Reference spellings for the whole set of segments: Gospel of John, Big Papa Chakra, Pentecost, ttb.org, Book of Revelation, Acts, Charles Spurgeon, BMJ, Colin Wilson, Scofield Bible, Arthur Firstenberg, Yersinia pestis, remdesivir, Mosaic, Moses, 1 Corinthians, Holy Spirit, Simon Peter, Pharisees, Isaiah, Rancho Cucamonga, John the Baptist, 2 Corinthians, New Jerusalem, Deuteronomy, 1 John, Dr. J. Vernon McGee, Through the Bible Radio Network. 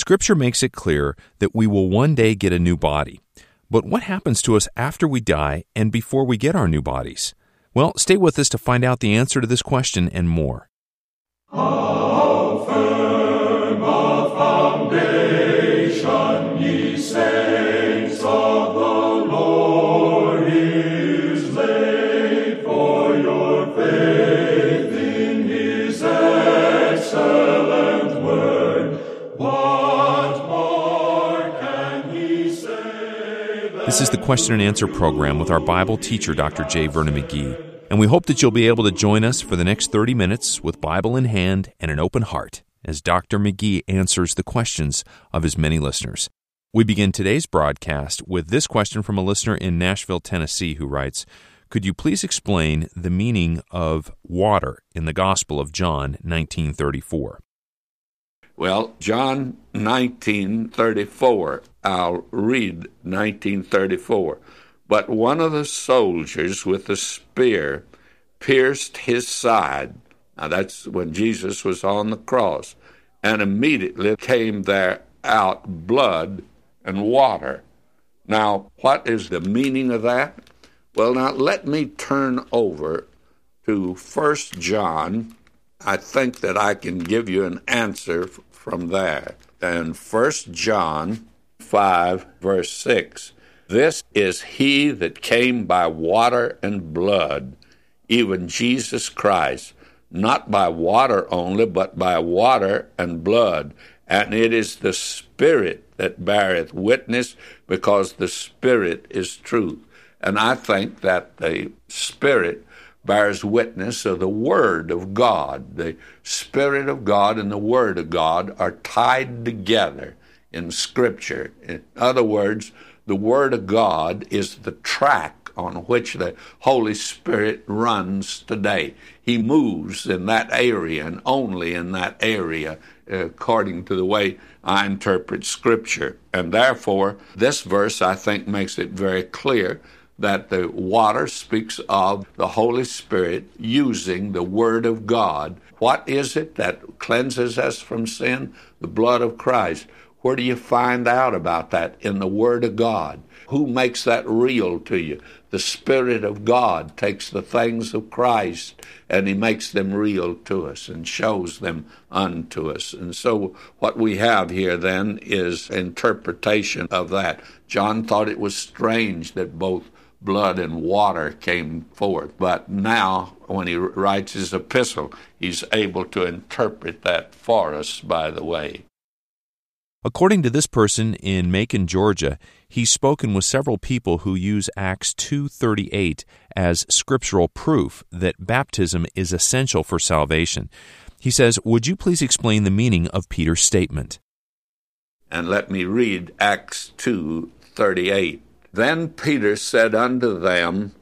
Scripture makes it clear that we will one day get a new body. But what happens to us after we die and before we get our new bodies? Well, stay with us to find out the answer to this question and more. How firm a foundation, ye saints of the Lord, is laid for your faith in His excellent word. What more can He say? This is the Question and Answer program with our Bible teacher, Dr. J. Vernon McGee. And we hope that you'll be able to join us for the next 30 minutes with Bible in hand and an open heart as Dr. McGee answers the questions of his many listeners. We begin today's broadcast with this question from a listener in Nashville, Tennessee, who writes, "Could you please explain the meaning of water in the Gospel of John 19:34? Well, John 19:34, I'll read 19:34. But one of the soldiers with a spear pierced his side." Now that's when Jesus was on the cross. "And immediately came there out blood and water." Now, what is the meaning of that? Well, now let me turn over to 1 John. I think that I can give you an answer from there. And 1 John 5, verse 6. "This is he that came by water and blood, even Jesus Christ, not by water only, but by water and blood. And it is the Spirit that beareth witness, because the Spirit is truth." And I think that the Spirit bears witness of the Word of God. The Spirit of God and the Word of God are tied together in Scripture. In other words, the Word of God is the track on which the Holy Spirit runs today. He moves in that area and only in that area, according to the way I interpret Scripture. And therefore, this verse, I think, makes it very clear that the water speaks of the Holy Spirit using the Word of God. What is it that cleanses us from sin? The blood of Christ. Where do you find out about that? In the Word of God. Who makes that real to you? The Spirit of God takes the things of Christ and He makes them real to us and shows them unto us. And so what we have here then is interpretation of that. John thought it was strange that both blood and water came forth, but now when he writes his epistle, he's able to interpret that for us, by the way. According to this person in Macon, Georgia, he's spoken with several people who use Acts 2:38 as scriptural proof that baptism is essential for salvation. He says, "Would you please explain the meaning of Peter's statement?" And let me read Acts 2:38. "Then Peter said unto them,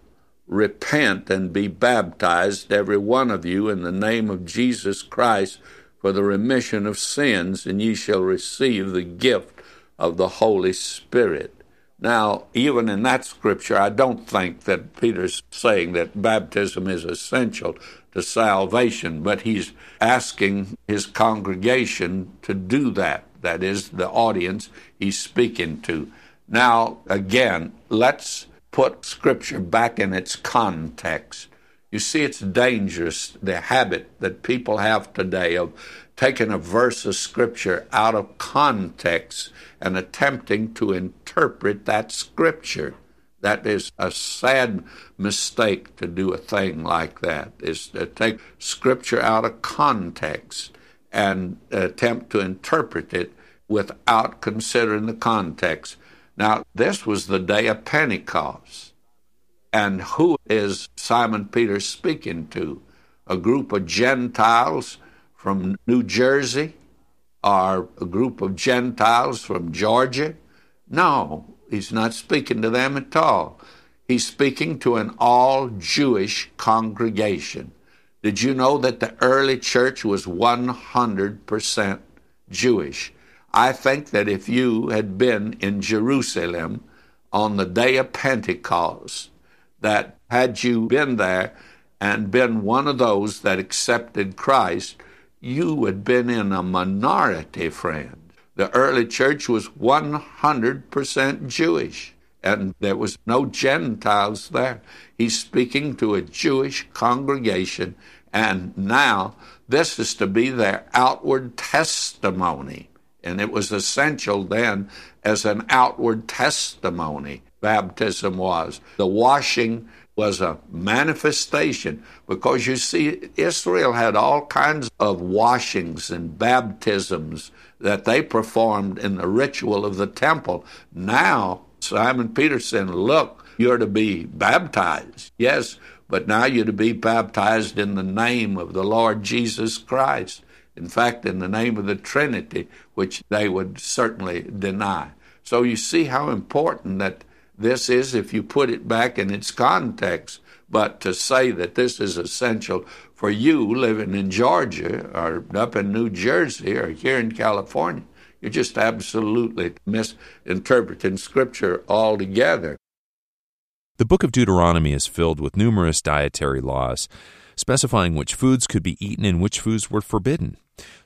Repent and be baptized, every one of you, in the name of Jesus Christ, for the remission of sins, and ye shall receive the gift of the Holy Spirit." Now, even in that scripture, I don't think that Peter's saying that baptism is essential to salvation, but he's asking his congregation to do that. That is the audience he's speaking to. Now, again, let's put scripture back in its context. You see, it's dangerous, the habit that people have today of taking a verse of Scripture out of context and attempting to interpret that Scripture. That is a sad mistake to do a thing like that, is to take Scripture out of context and attempt to interpret it without considering the context. Now, this was the day of Pentecost. And who is Simon Peter speaking to? A group of Gentiles from New Jersey? Or a group of Gentiles from Georgia? No, he's not speaking to them at all. He's speaking to an all-Jewish congregation. Did you know that the early church was 100% Jewish? I think that if you had been in Jerusalem on the day of Pentecost, that had you been there and been one of those that accepted Christ, you would have been in a minority, friend. The early church was 100% Jewish, and there was no Gentiles there. He's speaking to a Jewish congregation, and now this is to be their outward testimony. And it was essential then as an outward testimony. Baptism was. The washing was a manifestation, because you see, Israel had all kinds of washings and baptisms that they performed in the ritual of the temple. Now, Simon Peter said, look, you're to be baptized. Yes, but now you're to be baptized in the name of the Lord Jesus Christ. In fact, in the name of the Trinity, which they would certainly deny. So you see how important that this is if you put it back in its context. But to say that this is essential for you living in Georgia or up in New Jersey or here in California, you're just absolutely misinterpreting Scripture altogether. The book of Deuteronomy is filled with numerous dietary laws, specifying which foods could be eaten and which foods were forbidden.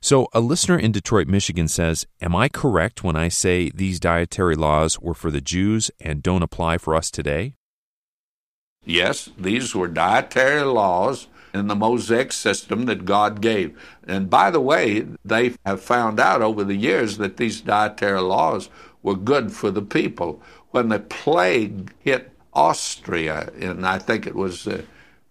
So a listener in Detroit, Michigan says, am I correct when I say these dietary laws were for the Jews and don't apply for us today? Yes, these were dietary laws in the Mosaic system that God gave. And by the way, they have found out over the years that these dietary laws were good for the people. When the plague hit Austria, and I think it was the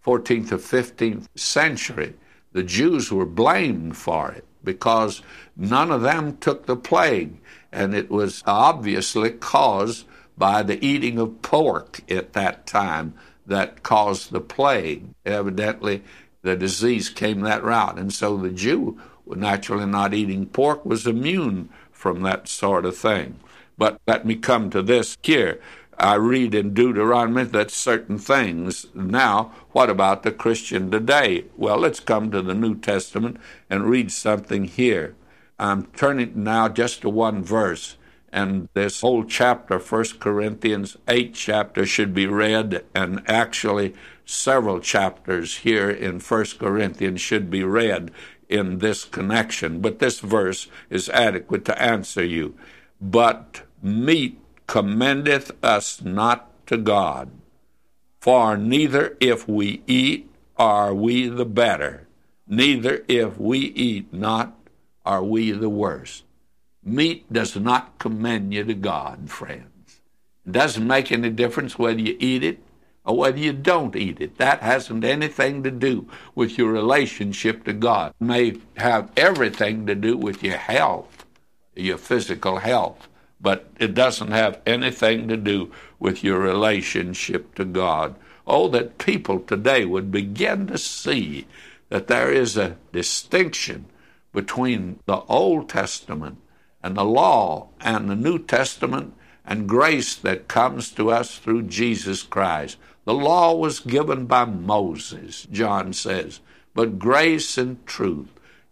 14th or 15th century, the Jews were blamed for it because none of them took the plague, and it was obviously caused by the eating of pork at that time that caused the plague. Evidently, the disease came that route, and so the Jew, naturally not eating pork, was immune from that sort of thing. But let me come to this here. I read in Deuteronomy that certain things. Now, what about the Christian today? Well, let's come to the New Testament and read something here. I'm turning now just to one verse, and this whole chapter, 1 Corinthians 8 chapter, should be read, and actually several chapters here in 1 Corinthians should be read in this connection. But this verse is adequate to answer you. But meat commendeth us not to God, for neither if we eat are we the better, neither if we eat not are we the worse. Meat does not commend you to God, friends. It doesn't make any difference whether you eat it or whether you don't eat it. That hasn't anything to do with your relationship to God. It may have everything to do with your health, your physical health, but it doesn't have anything to do with your relationship to God. Oh, that people today would begin to see that there is a distinction between the Old Testament and the law and the New Testament and grace that comes to us through Jesus Christ. The law was given by Moses, John says, but grace and truth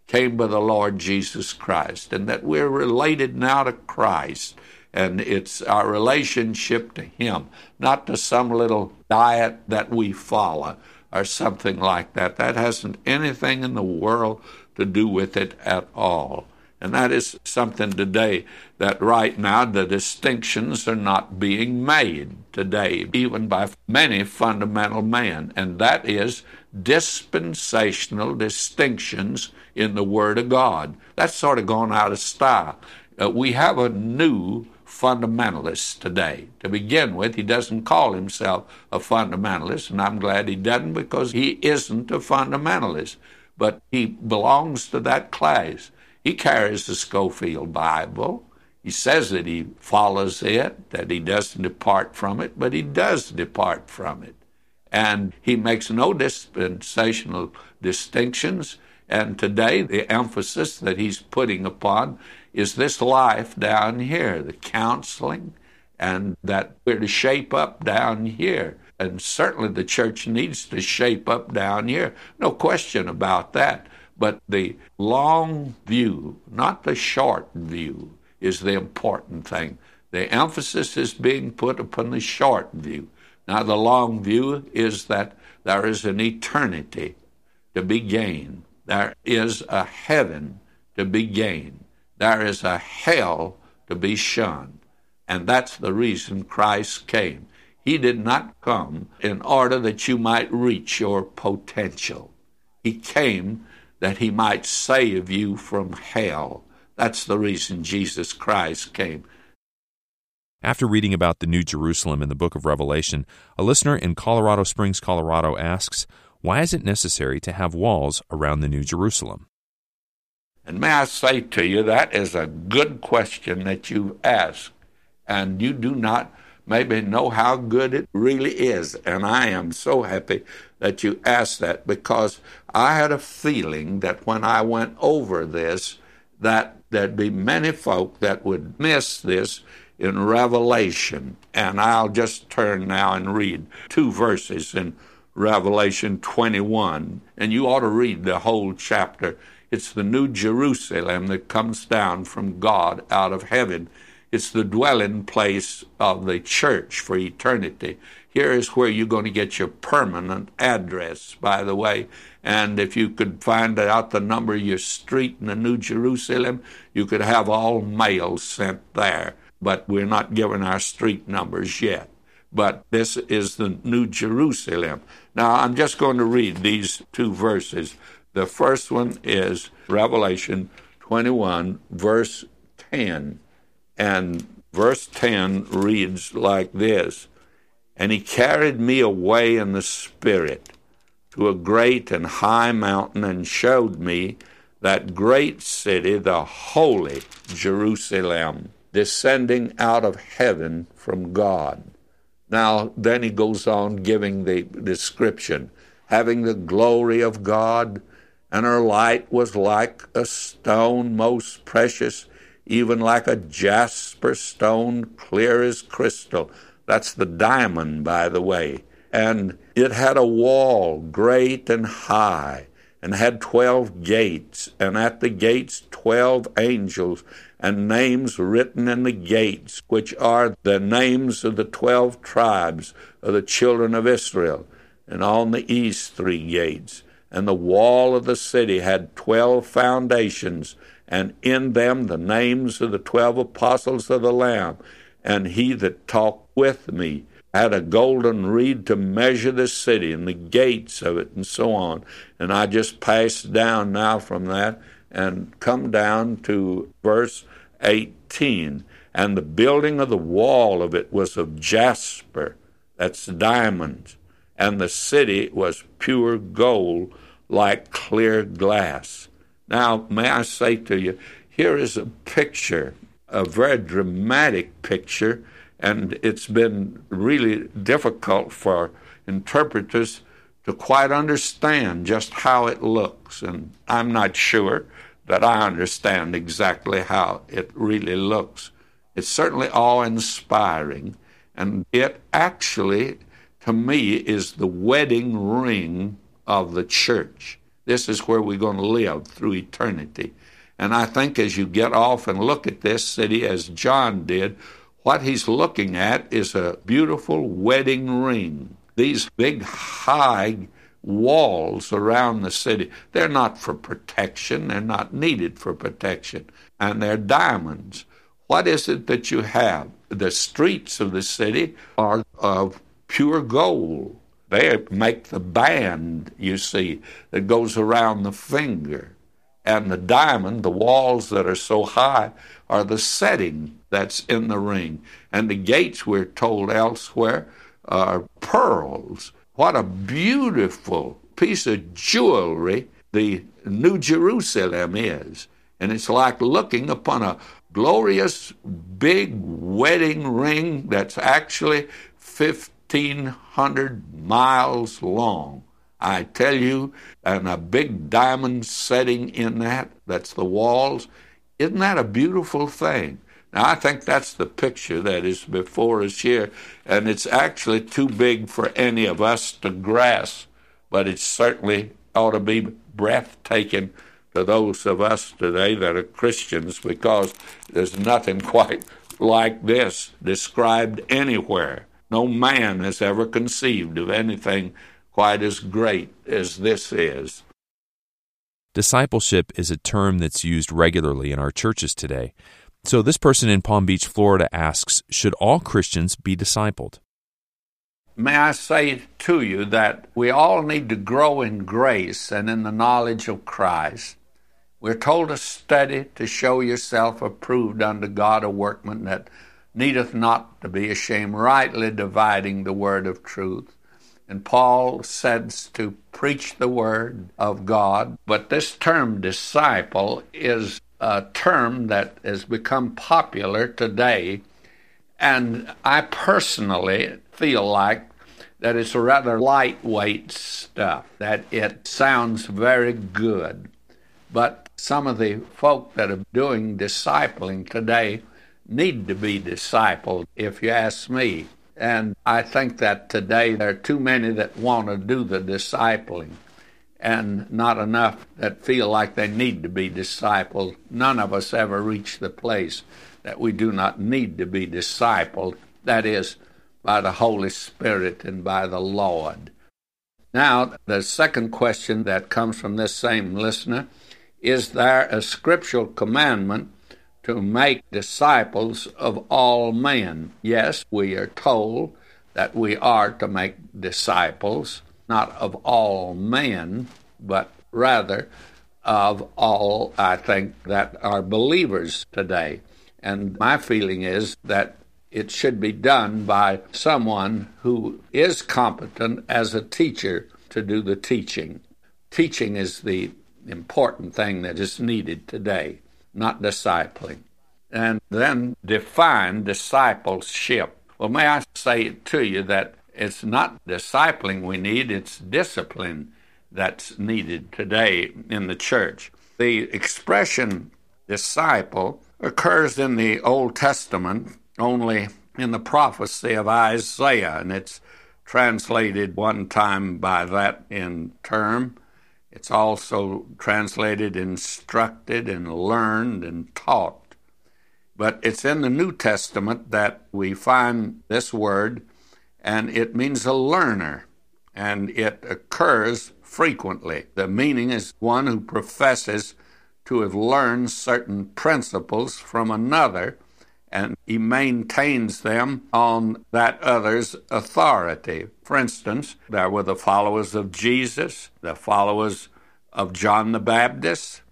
came by the Lord Jesus Christ, and that we're related now to Christ, and it's our relationship to Him, not to some little diet that we follow or something like that. That hasn't anything in the world to do with it at all. And that is something today that right now the distinctions are not being made today, even by many fundamental men, and that is dispensational distinctions in the Word of God. That's sort of gone out of style. We have a new fundamentalist today. To begin with, he doesn't call himself a fundamentalist, and I'm glad he doesn't, because he isn't a fundamentalist, but he belongs to that class. He carries the Scofield Bible. He says that he follows it, that he doesn't depart from it, but he does depart from it. And he makes no dispensational distinctions. And today, the emphasis that he's putting upon is this life down here, the counseling, and that we're to shape up down here. And certainly the church needs to shape up down here. No question about that. But the long view, not the short view, is the important thing. The emphasis is being put upon the short view. Now, the long view is that there is an eternity to be gained. There is a heaven to be gained. There is a hell to be shunned, and that's the reason Christ came. He did not come in order that you might reach your potential. He came that he might save you from hell. That's the reason Jesus Christ came. After reading about the New Jerusalem in the Book of Revelation, a listener in Colorado Springs, Colorado asks, why is it necessary to have walls around the New Jerusalem? And may I say to you, that is a good question that you've asked, and you do not maybe know how good it really is. And I am so happy that you asked that, because I had a feeling that when I went over this, that there'd be many folk that would miss this in Revelation. And I'll just turn now and read two verses in Revelation 21. And you ought to read the whole chapter. It's the New Jerusalem that comes down from God out of heaven. It's the dwelling place of the church for eternity. Here is where you're going to get your permanent address, by the way. And if you could find out the number of your street in the New Jerusalem, you could have all mail sent there. But we're not given our street numbers yet. But this is the New Jerusalem. Now, I'm just going to read these two verses. The first one is Revelation 21, verse 10. And verse 10 reads like this, "And he carried me away in the Spirit to a great and high mountain, and showed me that great city, the holy Jerusalem, descending out of heaven from God." Now, then he goes on giving the description, having the glory of God, and her light was like a stone most precious, even like a jasper stone, clear as crystal. That's the diamond, by the way. And it had a wall great and high, and had 12 gates, and at the gates 12 angels, and names written in the gates, which are the names of the 12 tribes of the children of Israel, and on the east 3 gates. And the wall of the city had 12 foundations, and in them the names of the 12 apostles of the Lamb. And he that talked with me had a golden reed to measure the city and the gates of it, and so on. And I just passed down now from that and come down to verse 18. And the building of the wall of it was of jasper, that's diamonds, and the city was pure gold like clear glass. Now, may I say to you, here is a picture, a very dramatic picture, and it's been really difficult for interpreters to quite understand just how it looks. And I'm not sure that I understand exactly how it really looks. It's certainly awe-inspiring, and it actually, to me, is the wedding ring of the church. This is where we're going to live through eternity. And I think as you get off and look at this city, as John did, what he's looking at is a beautiful wedding ring. These big, high walls around the city, they're not for protection. They're not needed for protection. And they're diamonds. What is it that you have? The streets of the city are of pure gold. They make the band, you see, that goes around the finger. And the diamond, the walls that are so high, are the setting that's in the ring. And the gates, we're told elsewhere, are pearls. What a beautiful piece of jewelry the New Jerusalem is. And it's like looking upon a glorious big wedding ring that's actually 1,500 miles long. I tell you, and a big diamond setting in that, that's the walls. Isn't that a beautiful thing? Now, I think that's the picture that is before us here, and it's actually too big for any of us to grasp, but it certainly ought to be breathtaking to those of us today that are Christians, because there's nothing quite like this described anywhere. No man has ever conceived of anything quite as great as this is. Discipleship is a term that's used regularly in our churches today. So this person in Palm Beach, Florida asks, should all Christians be discipled? May I say to you that we all need to grow in grace and in the knowledge of Christ. We're told to study to show yourself approved unto God, a workman that needeth not to be ashamed, rightly dividing the word of truth. And Paul says to preach the word of God. But this term disciple is a term that has become popular today. And I personally feel like that it's a rather lightweight stuff, that it sounds very good. But some of the folk that are doing discipling today need to be discipled, if you ask me. And I think that today there are too many that want to do the discipling and not enough that feel like they need to be discipled. None of us ever reach the place that we do not need to be discipled, that is, by the Holy Spirit and by the Lord. Now, the second question that comes from this same listener, is there a scriptural commandment to make disciples of all men? Yes, we are told that we are to make disciples, not of all men, but rather of all, I think, that are believers today. And my feeling is that it should be done by someone who is competent as a teacher to do the teaching. Teaching is the important thing that is needed today, not discipling. And then define discipleship. Well, may I say to you that it's not discipling we need, it's discipline that's needed today in the church. The expression disciple occurs in the Old Testament only in the prophecy of Isaiah, and it's translated one time by that in term. It's also translated instructed and learned and taught. But it's in the New Testament that we find this word, and it means a learner, and it occurs frequently. The meaning is one who professes to have learned certain principles from another, and he maintains them on that other's authority. For instance, there were the followers of Jesus, the followers of John the Baptist,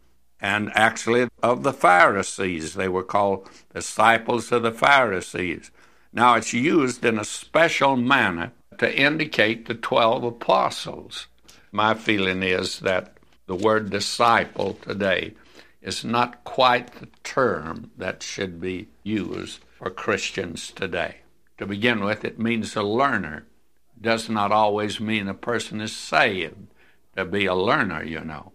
and actually of the Pharisees. They were called disciples of the Pharisees. Now, it's used in a special manner to indicate the 12 apostles. My feeling is that the word disciple today is not quite the term that should be used for Christians today. To begin with, it means a learner. It does not always mean a person is saved to be a learner, you know.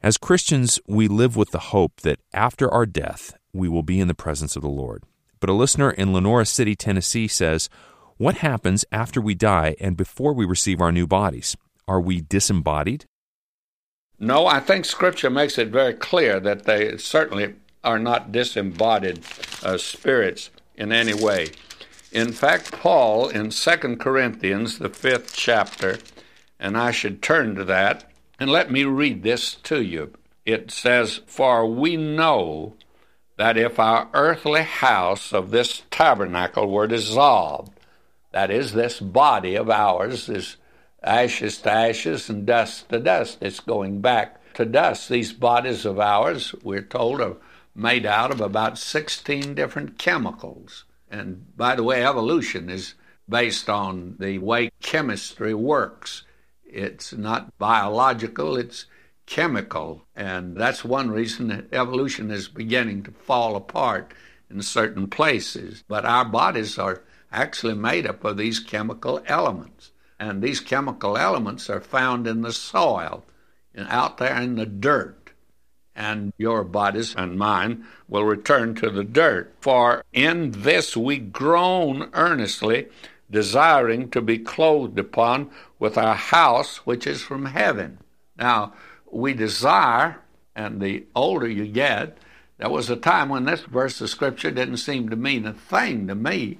As Christians, we live with the hope that after our death, we will be in the presence of the Lord. But a listener in Lenora City, Tennessee says, what happens after we die and before we receive our new bodies? Are we disembodied? No, I think Scripture makes it very clear that they certainly are not disembodied spirits in any way. In fact, Paul in 2 Corinthians, the 5th chapter, and I should turn to that, and let me read this to you. It says, for we know that if our earthly house of this tabernacle were dissolved, that is, this body of ours is ashes to ashes and dust to dust. It's going back to dust. These bodies of ours, we're told, are made out of about 16 different chemicals. And by the way, evolution is based on the way chemistry works. It's not biological, it's chemical. And that's one reason that evolution is beginning to fall apart in certain places. But our bodies are actually made up of these chemical elements. And these chemical elements are found in the soil and out there in the dirt. And your bodies and mine will return to the dirt. For in this we groan earnestly, desiring to be clothed upon with our house which is from heaven. Now, we desire, and the older you get, there was a time when this verse of Scripture didn't seem to mean a thing to me.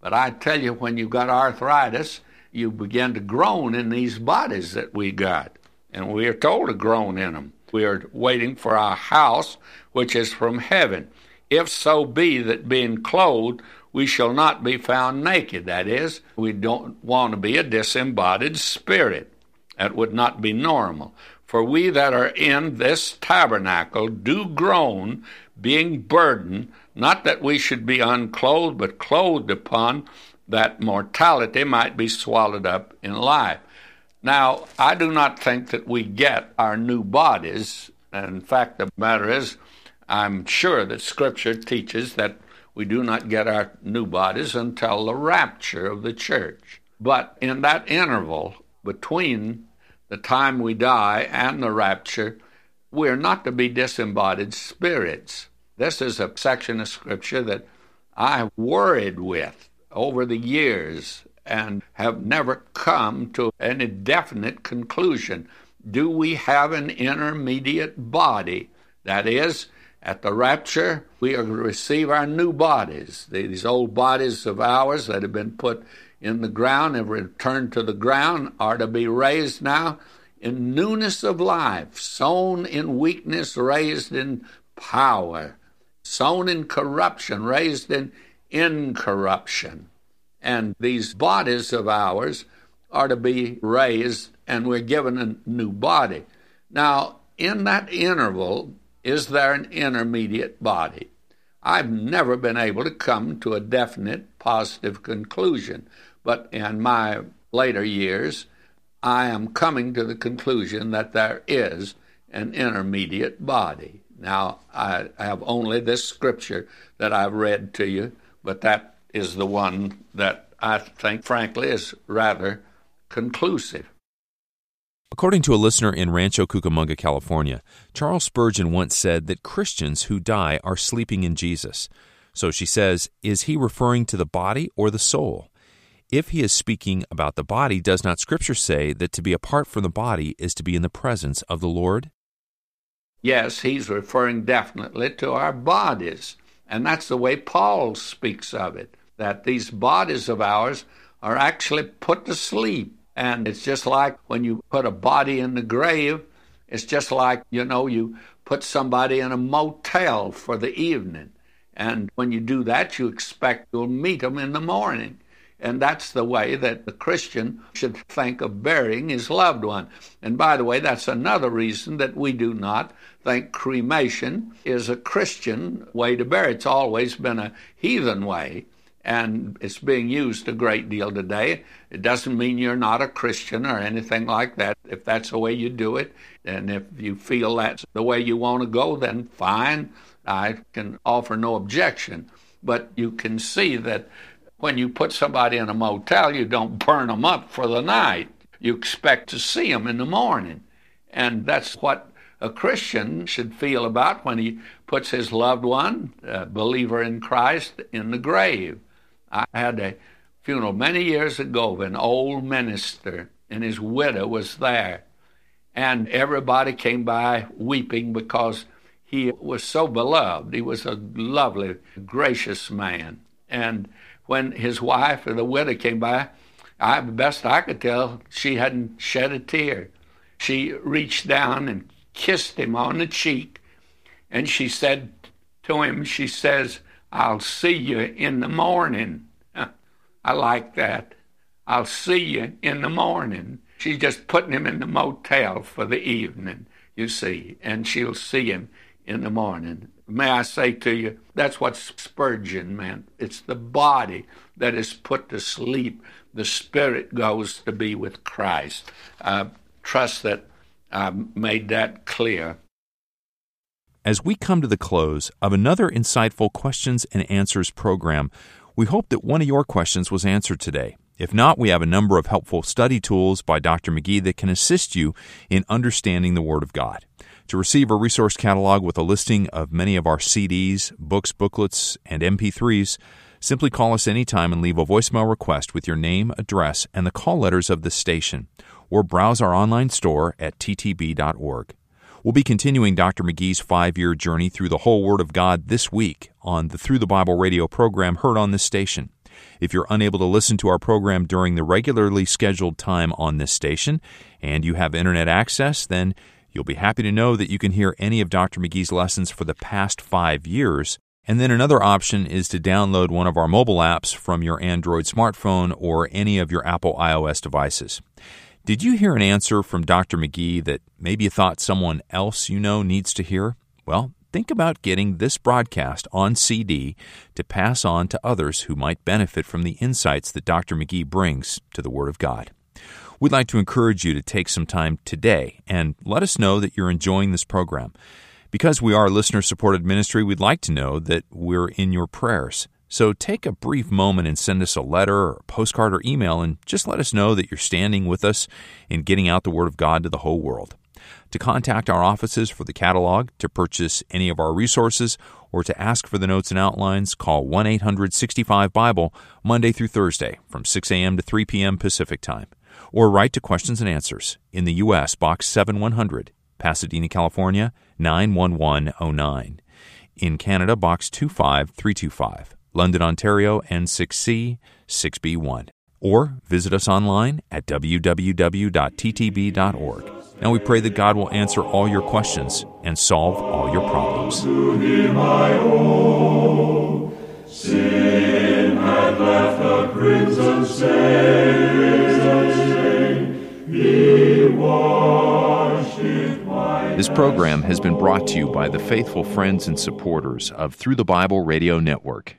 But I tell you, when you've got arthritis, you begin to groan in these bodies that we got. and we are told to groan in them. We are waiting for our house, which is from heaven. If so be that being clothed, we shall not be found naked. That is, we don't want to be a disembodied spirit. That would not be normal. For we that are in this tabernacle do groan, being burdened, not that we should be unclothed, but clothed upon, that mortality might be swallowed up in life. Now, I do not think that we get our new bodies. In fact, the matter is, I'm sure that Scripture teaches that we do not get our new bodies until the rapture of the church. But in that interval between the time we die and the rapture, we are not to be disembodied spirits. This is a section of Scripture that I worried with over the years and have never come to any definite conclusion. Do we have an intermediate body? That is, at the rapture, we are going to receive our new bodies. These old bodies of ours that have been put in the ground and returned to the ground are to be raised now in newness of life, sown in weakness, raised in power, sown in corruption, raised in incorruption. And these bodies of ours are to be raised, and we're given a new body. Now, in that interval, is there an intermediate body? I've never been able to come to a definite positive conclusion, but in my later years, I am coming to the conclusion that there is an intermediate body. Now, I have only this scripture that I've read to you, but that is the one that I think, frankly, is rather conclusive. According to a listener in Rancho Cucamonga, California, Charles Spurgeon once said that Christians who die are sleeping in Jesus. So she says, is he referring to the body or the soul? If he is speaking about the body, does not Scripture say that to be apart from the body is to be in the presence of the Lord? Yes, he's referring definitely to our bodies. And that's the way Paul speaks of it, that these bodies of ours are actually put to sleep. And it's just like when you put a body in the grave, it's just like, you put somebody in a motel for the evening. And when you do that, you expect you'll meet them in the morning. And that's the way that the Christian should think of burying his loved one. And by the way, that's another reason that we do not think cremation is a Christian way to bury. It's always been a heathen way, and it's being used a great deal today. It doesn't mean you're not a Christian or anything like that. If that's the way you do it, and if you feel that's the way you want to go, then fine. I can offer no objection. But you can see that when you put somebody in a motel, you don't burn them up for the night. You expect to see them in the morning. And that's what a Christian should feel about when he puts his loved one, a believer in Christ, in the grave. I had a funeral many years ago of an old minister, and his widow was there. And everybody came by weeping because he was so beloved. He was a lovely, gracious man. And when his wife or the widow came by, the best I could tell, she hadn't shed a tear. She reached down and kissed him on the cheek, and she said to him, she says, "I'll see you in the morning." I like that. I'll see you in the morning. She's just putting him in the motel for the evening, you see, and she'll see him in the morning. May I say to you, that's what Spurgeon meant. It's the body that is put to sleep. The spirit goes to be with Christ. I trust that I made that clear. As we come to the close of another insightful Questions and Answers program, we hope that one of your questions was answered today. If not, we have a number of helpful study tools by Dr. McGee that can assist you in understanding the Word of God. To receive a resource catalog with a listing of many of our CDs, books, booklets, and MP3s, simply call us anytime and leave a voicemail request with your name, address, and the call letters of the station, or browse our online store at ttb.org. We'll be continuing Dr. McGee's 5-year journey through the whole Word of God this week on the Through the Bible radio program heard on this station. if you're unable to listen to our program during the regularly scheduled time on this station and you have internet access, then you'll be happy to know that you can hear any of Dr. McGee's lessons for the past 5 years. And then another option is to download one of our mobile apps from your Android smartphone or any of your Apple iOS devices. Did you hear an answer from Dr. McGee that maybe you thought someone else you know needs to hear? Well, think about getting this broadcast on CD to pass on to others who might benefit from the insights that Dr. McGee brings to the Word of God. We'd like to encourage you to take some time today and let us know that you're enjoying this program. Because we are a listener-supported ministry, we'd like to know that we're in your prayers. So take a brief moment and send us a letter or a postcard or email and just let us know that you're standing with us in getting out the Word of God to the whole world. To contact our offices for the catalog, to purchase any of our resources, or to ask for the notes and outlines, call 1-800-65-BIBLE Monday through Thursday from 6 a.m. to 3 p.m. Pacific Time. Or write to Questions and Answers in the U.S. Box 7100, Pasadena, California, 91109. In Canada, Box 25325, London, Ontario, N6C, 6B1. Or visit us online at www.ttb.org. Now we pray that God will answer all your questions and solve all your problems. To him I owe. Sin had left a crimson stain. He washed it. This program has been brought to you by the faithful friends and supporters of Through the Bible Radio Network.